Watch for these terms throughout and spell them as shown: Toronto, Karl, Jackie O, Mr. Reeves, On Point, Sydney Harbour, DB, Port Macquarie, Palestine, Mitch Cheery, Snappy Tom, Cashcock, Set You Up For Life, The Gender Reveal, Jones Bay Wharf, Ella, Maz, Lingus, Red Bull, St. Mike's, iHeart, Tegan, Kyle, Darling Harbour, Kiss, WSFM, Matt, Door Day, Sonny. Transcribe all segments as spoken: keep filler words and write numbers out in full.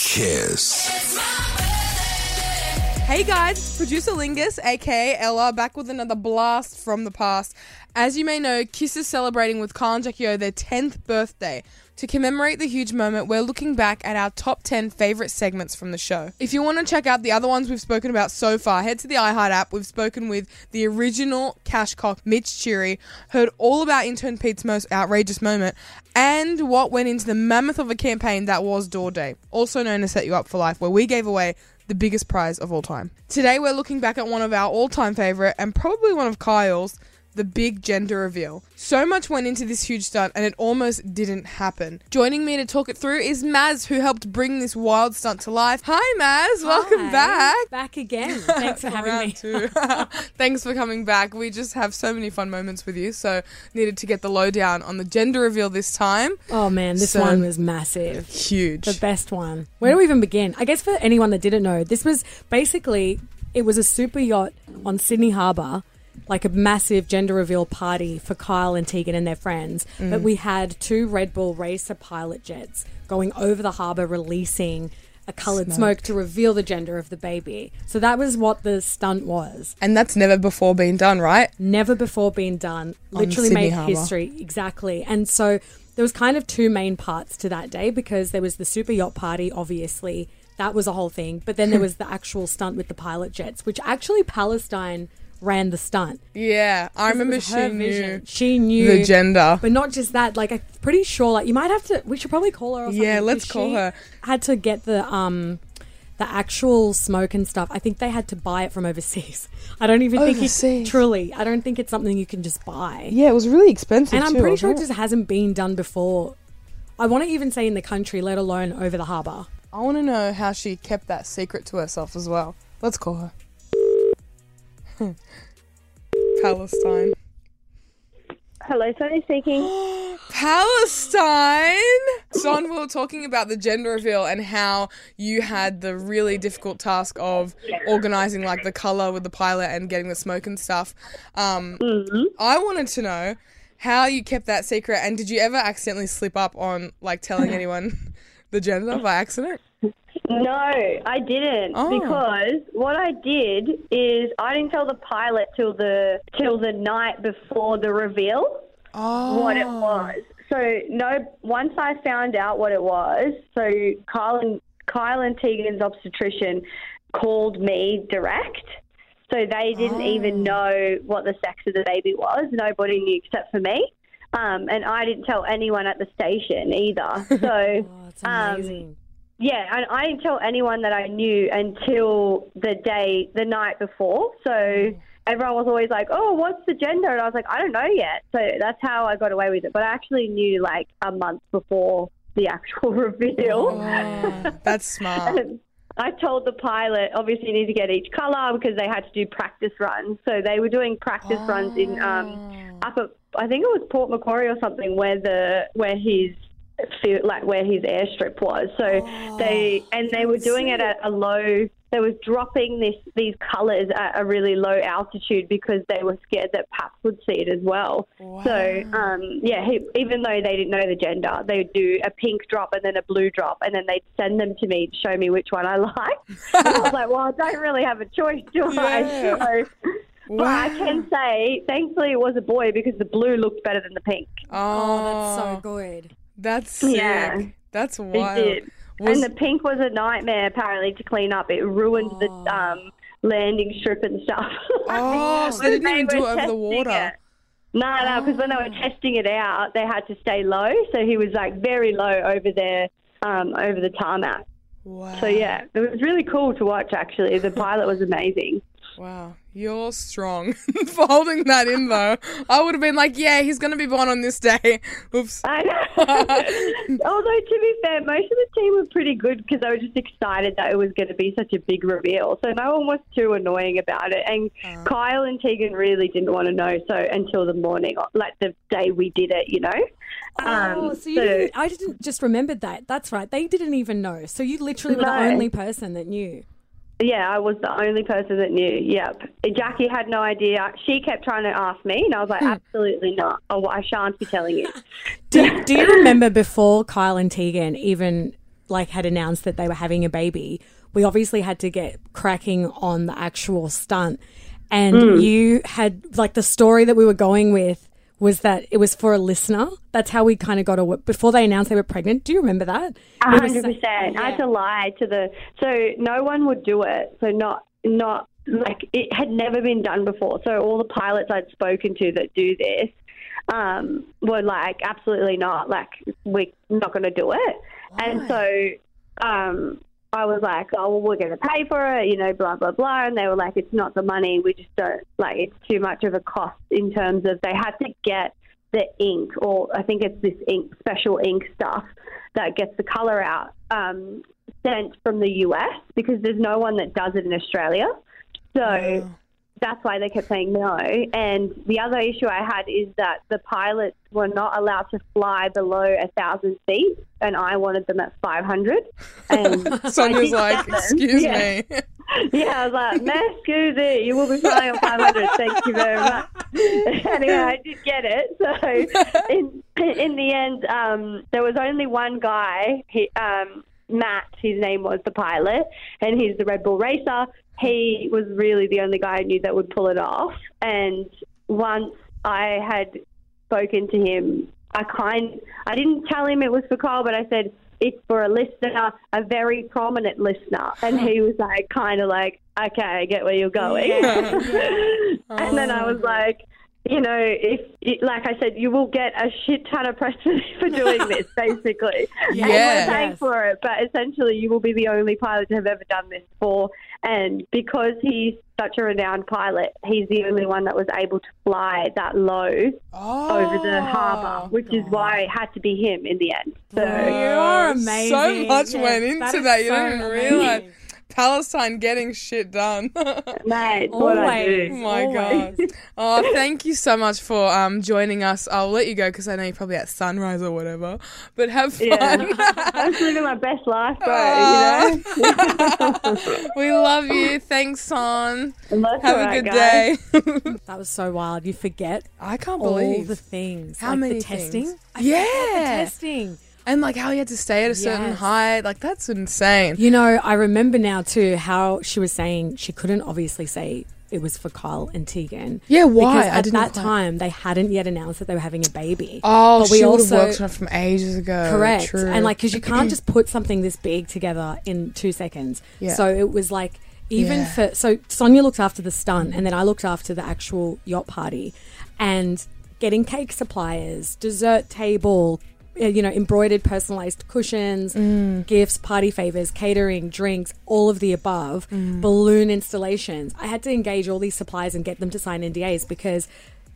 Kiss. Hey guys, producer Lingus, aka Ella, back with another blast from the past. As you may know, Kiss is celebrating with Karl and Jackie O their tenth birthday. To commemorate the huge moment, we're looking back at our top ten favourite segments from the show. If you want to check out the other ones we've spoken about so far, head to the iHeart app. We've spoken with the original Cashcock, Mitch Cheery, heard all about intern Pete's most outrageous moment, and what went into the mammoth of a campaign that was Door Day, also known as Set You Up For Life, where we gave away the biggest prize of all time. Today we're looking back at one of our all-time favourite, and probably one of Kyle's, the big gender reveal. So much went into this huge stunt and it almost didn't happen. Joining me to talk it through is Maz, who helped bring this wild stunt to life. Hi Maz, welcome Hi. back. Back again. Thanks for having me. two. Thanks for coming back. We just have so many fun moments with you, so needed to get the lowdown on the gender reveal this time. Oh man, this so, one was massive. Huge. The best one. Where do we even begin? I guess for anyone that didn't know, this was basically, it was a super yacht on Sydney Harbour, like a massive gender reveal party for Kyle and Tegan and their friends. Mm. But we had two Red Bull racer pilot jets going over the harbour, releasing a coloured smoke. smoke to reveal the gender of the baby. So that was what the stunt was. And that's never before been done, right? Never before been done. On Literally Sydney made Harbour. History. Exactly. And so there was kind of two main parts to that day, because there was the super yacht party, obviously. That was a whole thing. But then there was the actual stunt with the pilot jets, which actually Palestine ran the stunt. Yeah, I remember she knew. She knew the gender. But not just that, like I'm pretty sure like you might have to we should probably call her or something. Yeah, let's call her. Had to get the um the actual smoke and stuff. I think they had to buy it from overseas. I don't even overseas. think it's truly. I don't think it's something you can just buy. Yeah, it was really expensive. And I'm too, pretty sure it just hasn't been done before. I want to even say in the country, let alone over the harbour. I want to know how she kept that secret to herself as well. Let's call her. Palestine. Hello, Sonny speaking. Palestine! Son, we were talking about the gender reveal and how you had the really difficult task of organising like the colour with the pilot and getting the smoke and stuff. Um, mm-hmm. I wanted to know how you kept that secret, and did you ever accidentally slip up on like telling anyone the gender by accident? No, I didn't oh. because what I did is I didn't tell the pilot till the till the night before the reveal oh. what it was. So no, once I found out what it was, so Kyle and Kyle and Tegan's obstetrician called me direct. So they didn't oh. even know what the sex of the baby was. Nobody knew except for me. Um, and I didn't tell anyone at the station either. So oh, that's amazing. Um, Yeah, and I didn't tell anyone that I knew until the day, the night before. So everyone was always like, oh, what's the gender? And I was like, I don't know yet. So that's how I got away with it. But I actually knew like a month before the actual reveal. Yeah, that's smart. I told the pilot, obviously you need to get each colour because they had to do practice runs. So they were doing practice oh. runs in um, up at, I think it was Port Macquarie or something, where the where his Feel, like where his airstrip was. So oh, they and they were doing it at a low. They were dropping this these colours at a really low altitude because they were scared that Paps would see it as well. Wow. So um, yeah, he, even though they didn't know the gender, they would do a pink drop and then a blue drop, and then they'd send them to me to show me which one I liked. And I was like, well, I don't really have a choice, do I? Yeah. So, wow. But I can say, thankfully, it was a boy because the blue looked better than the pink. Oh, that's so good. That's sick. Yeah, that's wild. It did. Was... And the pink was a nightmare, apparently, to clean up. It ruined oh. the um, landing strip and stuff. Oh, so they didn't even do it over the water. No, nah, no, nah, because oh. when they were testing it out, they had to stay low. So he was, like, very low over there, um, over the tarmac. Wow. So, yeah, it was really cool to watch, actually. The pilot was amazing. Wow, you're strong for holding that in though. I would have been like, yeah, he's going to be born on this day. Oops. I know. Although, to be fair, most of the team were pretty good because they were just excited that it was going to be such a big reveal. So no one was too annoying about it. And uh. Kyle and Tegan really didn't want to know so until the morning, like the day we did it, you know. Oh, um, so, you so didn't, I didn't just remembered that. That's right. They didn't even know. So you literally were no. the only person that knew. Yeah, I was the only person that knew, yep. Jackie had no idea. She kept trying to ask me, and I was like, absolutely not. Oh, I shan't be telling you. do, do you remember before Kyle and Tegan even, like, had announced that they were having a baby, we obviously had to get cracking on the actual stunt, and mm. you had, like, the story that we were going with was that it was for a listener. That's how we kind of got to, before they announced they were pregnant. Do you remember that? A hundred percent. I had to lie to the, so no one would do it. So not, not like it had never been done before. So all the pilots I'd spoken to that do this um, were like, absolutely not. Like, we're not going to do it. Why? And so um, I was like, oh, well, we're going to pay for it, you know, blah, blah, blah. And they were like, it's not the money. We just don't, like, it's too much of a cost in terms of they had to get the ink, or I think it's this ink, special ink stuff that gets the colour out, um, sent from the U S because there's no one that does it in Australia. So wow. that's why they kept saying no. And the other issue I had is that the pilots were not allowed to fly below one thousand feet, and I wanted them at five hundred. And Sonia was like, happened. excuse yeah. me. Yeah, I was like, Mascuzi, you will be flying on five hundred, thank you very much. Anyway, I did get it. So in, in the end, um, there was only one guy, he, um, Matt, his name was, the pilot, and he's the Red Bull racer. He was really the only guy I knew that would pull it off. And once I had spoken to him, I kind I didn't tell him it was for Karl, but I said, it's for a listener, a very prominent listener. And he was like, kind of like, okay, I get where you're going. Yeah. Oh. And then I was like, you know, if, like I said, you will get a shit ton of press for doing this, basically. Yeah. And we're paying yes. for it, but essentially you will be the only pilot to have ever done this before. And because he's such a renowned pilot, he's the only one that was able to fly that low oh, over the harbour, which God. is why it had to be him in the end. So you're amazing. So much yes, went into that, that. you so didn't amazing. realise. Palestine getting shit done. Mate, what I do. Oh, my Always. God. Oh, thank you so much for um, joining us. I'll let you go because I know you're probably at sunrise or whatever, but have fun. Yeah. I'm living my best life, bro, oh. you know? We love you. Thanks, Son. That's have right, a good guys. day. That was so wild. You forget I can't believe all the things. How like many the testing? Things? I yeah. The testing. And, like, how he had to stay at a certain yes. height. Like, that's insane. You know, I remember now, too, how she was saying she couldn't obviously say it was for Kyle and Tegan. Yeah, why? Because at that quite... time, they hadn't yet announced that they were having a baby. Oh, but she would have worked on it from ages ago. Correct. True. And, like, because you can't just put something this big together in two seconds. Yeah. So it was, like, even yeah. for – so Sonia looked after the stunt and then I looked after the actual yacht party. And getting cake suppliers, dessert table – you know, embroidered, personalised cushions, mm. gifts, party favours, catering, drinks, all of the above, mm. balloon installations. I had to engage all these suppliers and get them to sign N D As because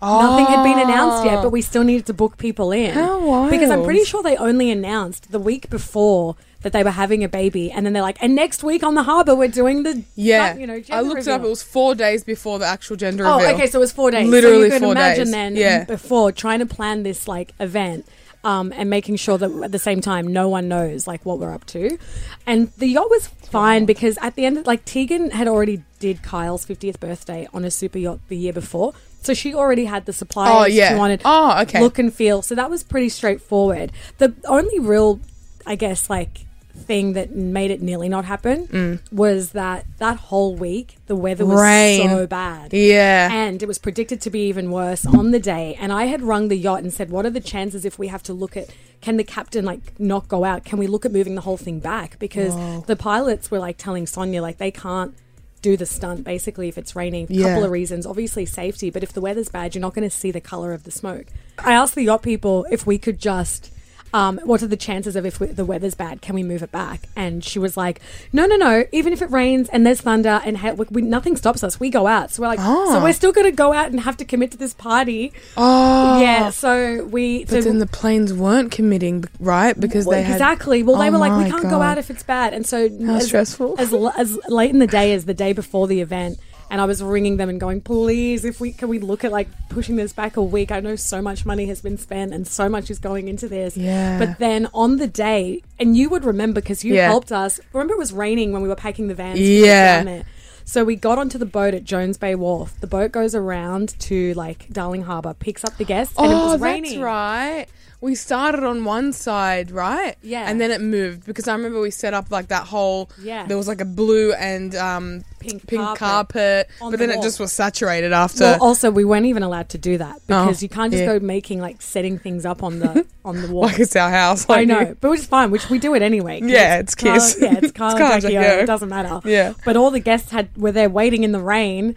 oh. nothing had been announced yet, but we still needed to book people in. How wild. Because I'm pretty sure they only announced the week before that they were having a baby, and then they're like, and next week on the harbour we're doing the yeah. you know, gender I looked reveal. It up. It was four days before the actual gender reveal. Oh, okay, so it was four days. Literally so you could four imagine days. Then yeah. before trying to plan this like event. Um, and making sure that at the same time no one knows like what we're up to. And the yacht was fine because at the end of, like, Tegan had already did Kyle's fiftieth birthday on a super yacht the year before, so she already had the supplies oh, yeah. she wanted oh, okay. look and feel, so that was pretty straightforward. The only real, I guess, like thing that made it nearly not happen mm. was that that whole week the weather was Rain. so bad. Yeah. And it was predicted to be even worse on the day. And I had rung the yacht and said, what are the chances if we have to look at, can the captain like not go out? Can we look at moving the whole thing back? Because Whoa. the pilots were like telling Sonia like they can't do the stunt basically if it's raining. A yeah. couple of reasons. Obviously safety, but if the weather's bad, you're not going to see the colour of the smoke. I asked the yacht people if we could just um, what are the chances of if we, the weather's bad, can we move it back? And she was like, no, no, no, even if it rains and there's thunder and ha- we, we, nothing stops us, we go out. So we're like, oh. so we're still going to go out and have to commit to this party. Oh. Yeah, so we... But so then the planes weren't committing, right? Because well, they had... Exactly. Well, oh they were like, we can't God. go out if it's bad. And so... How as, stressful. As, as late in the day as the day before the event... And I was ringing them and going, please, if we can we look at like pushing this back a week. I know so much money has been spent and so much is going into this. Yeah. But then on the day, and you would remember because you yeah. helped us. Remember it was raining when we were packing the vans. Yeah. Down so we got onto the boat at Jones Bay Wharf. The boat goes around to like Darling Harbour, picks up the guests, and oh, it was raining. That's right. We started on one side, right? Yeah. And then it moved because I remember we set up like that whole, yeah. there was like a blue and um, pink, pink carpet, carpet but the then wall. It just was saturated after. Well, also we weren't even allowed to do that because oh, you can't just yeah. go making like setting things up on the on the wall. Like it's our house. Like I know, you. But which is fine, which we do it anyway. Yeah, it's Kiss. Carl, yeah, it's Carl and Jackie O. It doesn't matter. Yeah. But all the guests had were there waiting in the rain.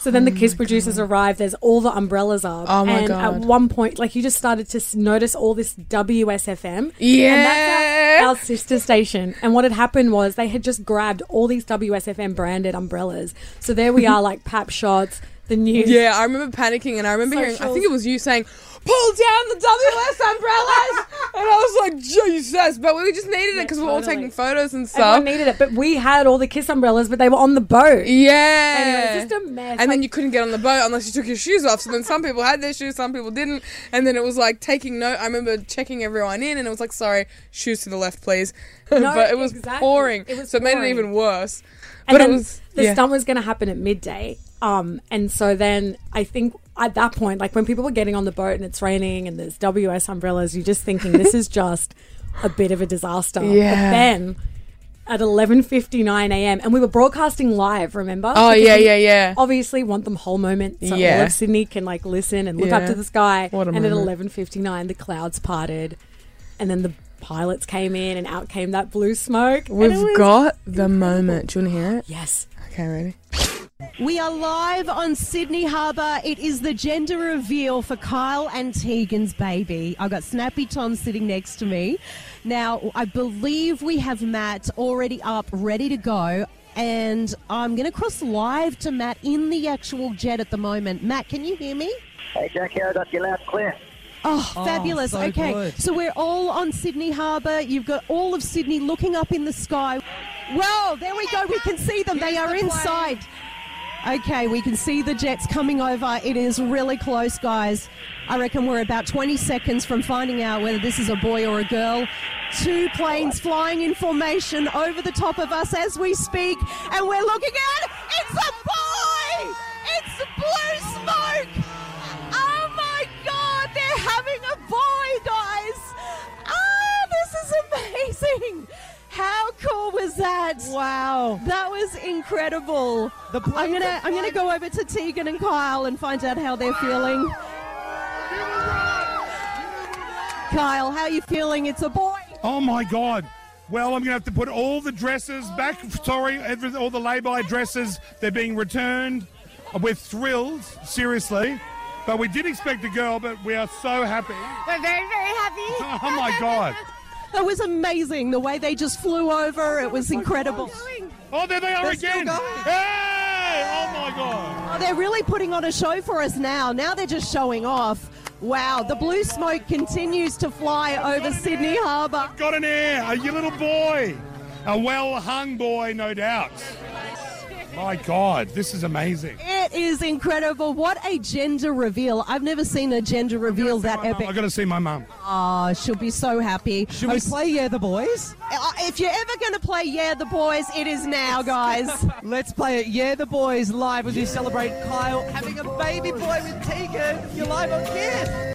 So then oh the Kiss producers God. arrived. There's all the umbrellas up. Oh, my and God. And at one point, like, you just started to notice all this W S F M. Yeah. And that's our, our sister station. And what had happened was they had just grabbed all these W S F M-branded umbrellas. So there we are, like, Pap Shots, the news. Yeah, I remember panicking and I remember Socials. hearing, I think it was you saying, pull down the W S umbrellas. And I was like, Jesus. But we just needed it because yeah, totally. we were all taking photos and stuff. And we needed it. But we had all the Kiss umbrellas, but they were on the boat. Yeah. And it was just a mess. And like, then you couldn't get on the boat unless you took your shoes off. So then some people had their shoes, some people didn't. And then it was like taking note. I remember checking everyone in and it was like, sorry, shoes to the left, please. No, but it was exactly. pouring. It was so pouring. It made it even worse. And but then it was, the yeah. stunt was going to happen at midday. Um, and so then I think at that point, like when people were getting on the boat and it's raining and there's W S umbrellas, you're just thinking this is just a bit of a disaster. Yeah. But then at eleven fifty-nine a.m. and we were broadcasting live, remember? Oh, because yeah, yeah, yeah. obviously want them whole moment so yeah. all of Sydney can like listen and look yeah. up to the sky. What a and moment. At eleven fifty-nine the clouds parted and then the pilots came in and out came that blue smoke. We've got the moment. Do you want to hear it? Yes. Okay, ready? We are live on Sydney Harbour. It is the gender reveal for Kyle and Tegan's baby. I've got Snappy Tom sitting next to me. Now, I believe we have Matt already up, ready to go. And I'm going to cross live to Matt in the actual jet at the moment. Matt, can you hear me? Hey, Jackie, I got you loud and clear. Oh, oh, fabulous. So okay, good. So we're all on Sydney Harbour. You've got all of Sydney looking up in the sky. Well, there we go. We can see them. They are inside. Okay, we can see the jets coming over. It is really close, guys. I reckon we're about twenty seconds from finding out whether this is a boy or a girl. Two planes flying in formation over the top of us as we speak, and we're looking out. It's a boy! It's blue smoke! Oh, my God, they're having a boy, guys! Ah, this is amazing! How cool was that? Wow. That was incredible. The I'm going to I'm going to go over to Tegan and Kyle and find out how they're feeling. Kyle, how are you feeling? It's a boy. Oh my God. Well, I'm going to have to put all the dresses back. Sorry, all the lay-by dresses, they're being returned. We're thrilled, seriously. But we did expect a girl, but we are so happy. We're very, very happy. Oh my God. That was amazing, the way they just flew over. It was incredible. Oh, there they are they're again. Hey! Oh, my God. Oh, they're really putting on a show for us now. Now they're just showing off. Wow, the blue smoke continues to fly I've over Sydney air. Harbour. I've got an heir, a little boy, a well-hung boy, no doubt. My God, this is amazing. It is incredible. What a gender reveal. I've never seen a gender reveal that epic. I've got to see my mum. Oh, she'll be so happy. Should we play Yeah the Boys? If you're ever going to play Yeah the Boys, it is now, guys. Let's play it. Yeah the Boys live as we celebrate Kyle having a baby boy with Tegan. You're live on Kiss.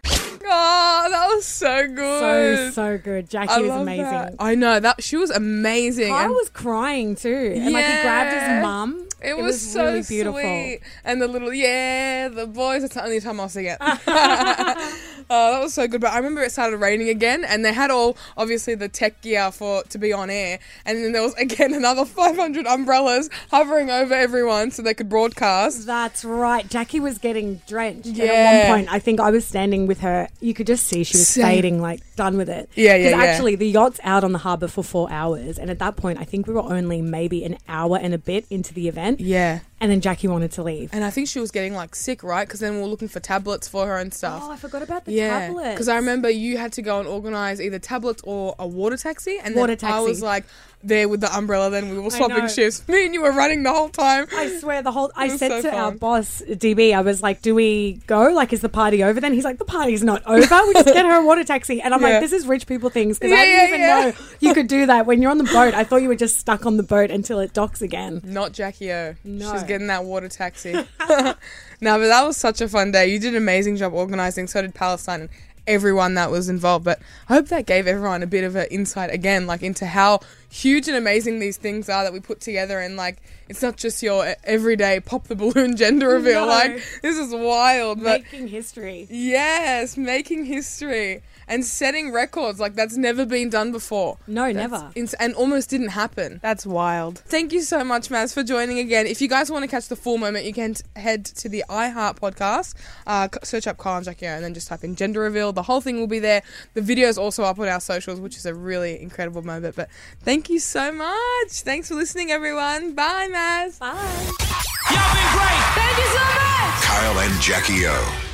Oh, that was so good. So, so good. Jackie I was amazing. That. I know. that She was amazing. I was crying too. Yeah. And like he grabbed his mum. It, it was, was so really beautiful. Sweet. And the little, yeah, the boys, that's the only time I'll sing it. Oh, that was so good. But I remember it started raining again, and they had all, obviously, the tech gear for to be on air. And then there was, again, another five hundred umbrellas hovering over everyone so they could broadcast. That's right. Jackie was getting drenched. Yeah. And at one point, I think I was standing with her. You could just see she was Same. fading, like, done with it. Yeah, yeah, Because yeah. actually, the yacht's out on the harbour for four hours. And at that point, I think we were only maybe an hour and a bit into the event. Yeah. And then Jackie wanted to leave. And I think she was getting, like, sick, right? Because then we were looking for tablets for her and stuff. Oh, I forgot about the yeah. tablets. Yeah, because I remember you had to go and organise either tablets or a water taxi. And water then taxi. I was, like, there with the umbrella. Then we were swapping shifts. Me and you were running the whole time. I swear, the whole... I said so to fun. our boss, D B, I was like, do we go? Like, is the party over then? He's like, the party's not over. We just get her a water taxi. And I'm yeah. like, this is rich people things. Because yeah, I didn't even yeah. know you could do that. When you're on the boat, I thought you were just stuck on the boat until it docks again. Not Jackie O. No. She's getting that water taxi. No, but that was such a fun day. You did an amazing job organising. So did Palestine and everyone that was involved. But I hope that gave everyone a bit of an insight again, like, into how huge and amazing these things are that we put together. And, like, it's not just your everyday pop the balloon gender reveal. No. Like, this is wild. But making history. Yes, making history. And setting records, like, that's never been done before. No, that's never. Ins- and almost didn't happen. That's wild. Thank you so much, Maz, for joining again. If you guys want to catch the full moment, you can t- head to the iHeart podcast, uh, search up Kyle and Jackie O, and then just type in Gender Reveal. The whole thing will be there. The video's also up on our socials, which is a really incredible moment. But thank you so much. Thanks for listening, everyone. Bye, Maz. Bye. Y'all been great. Thank you so much. Kyle and Jackie O.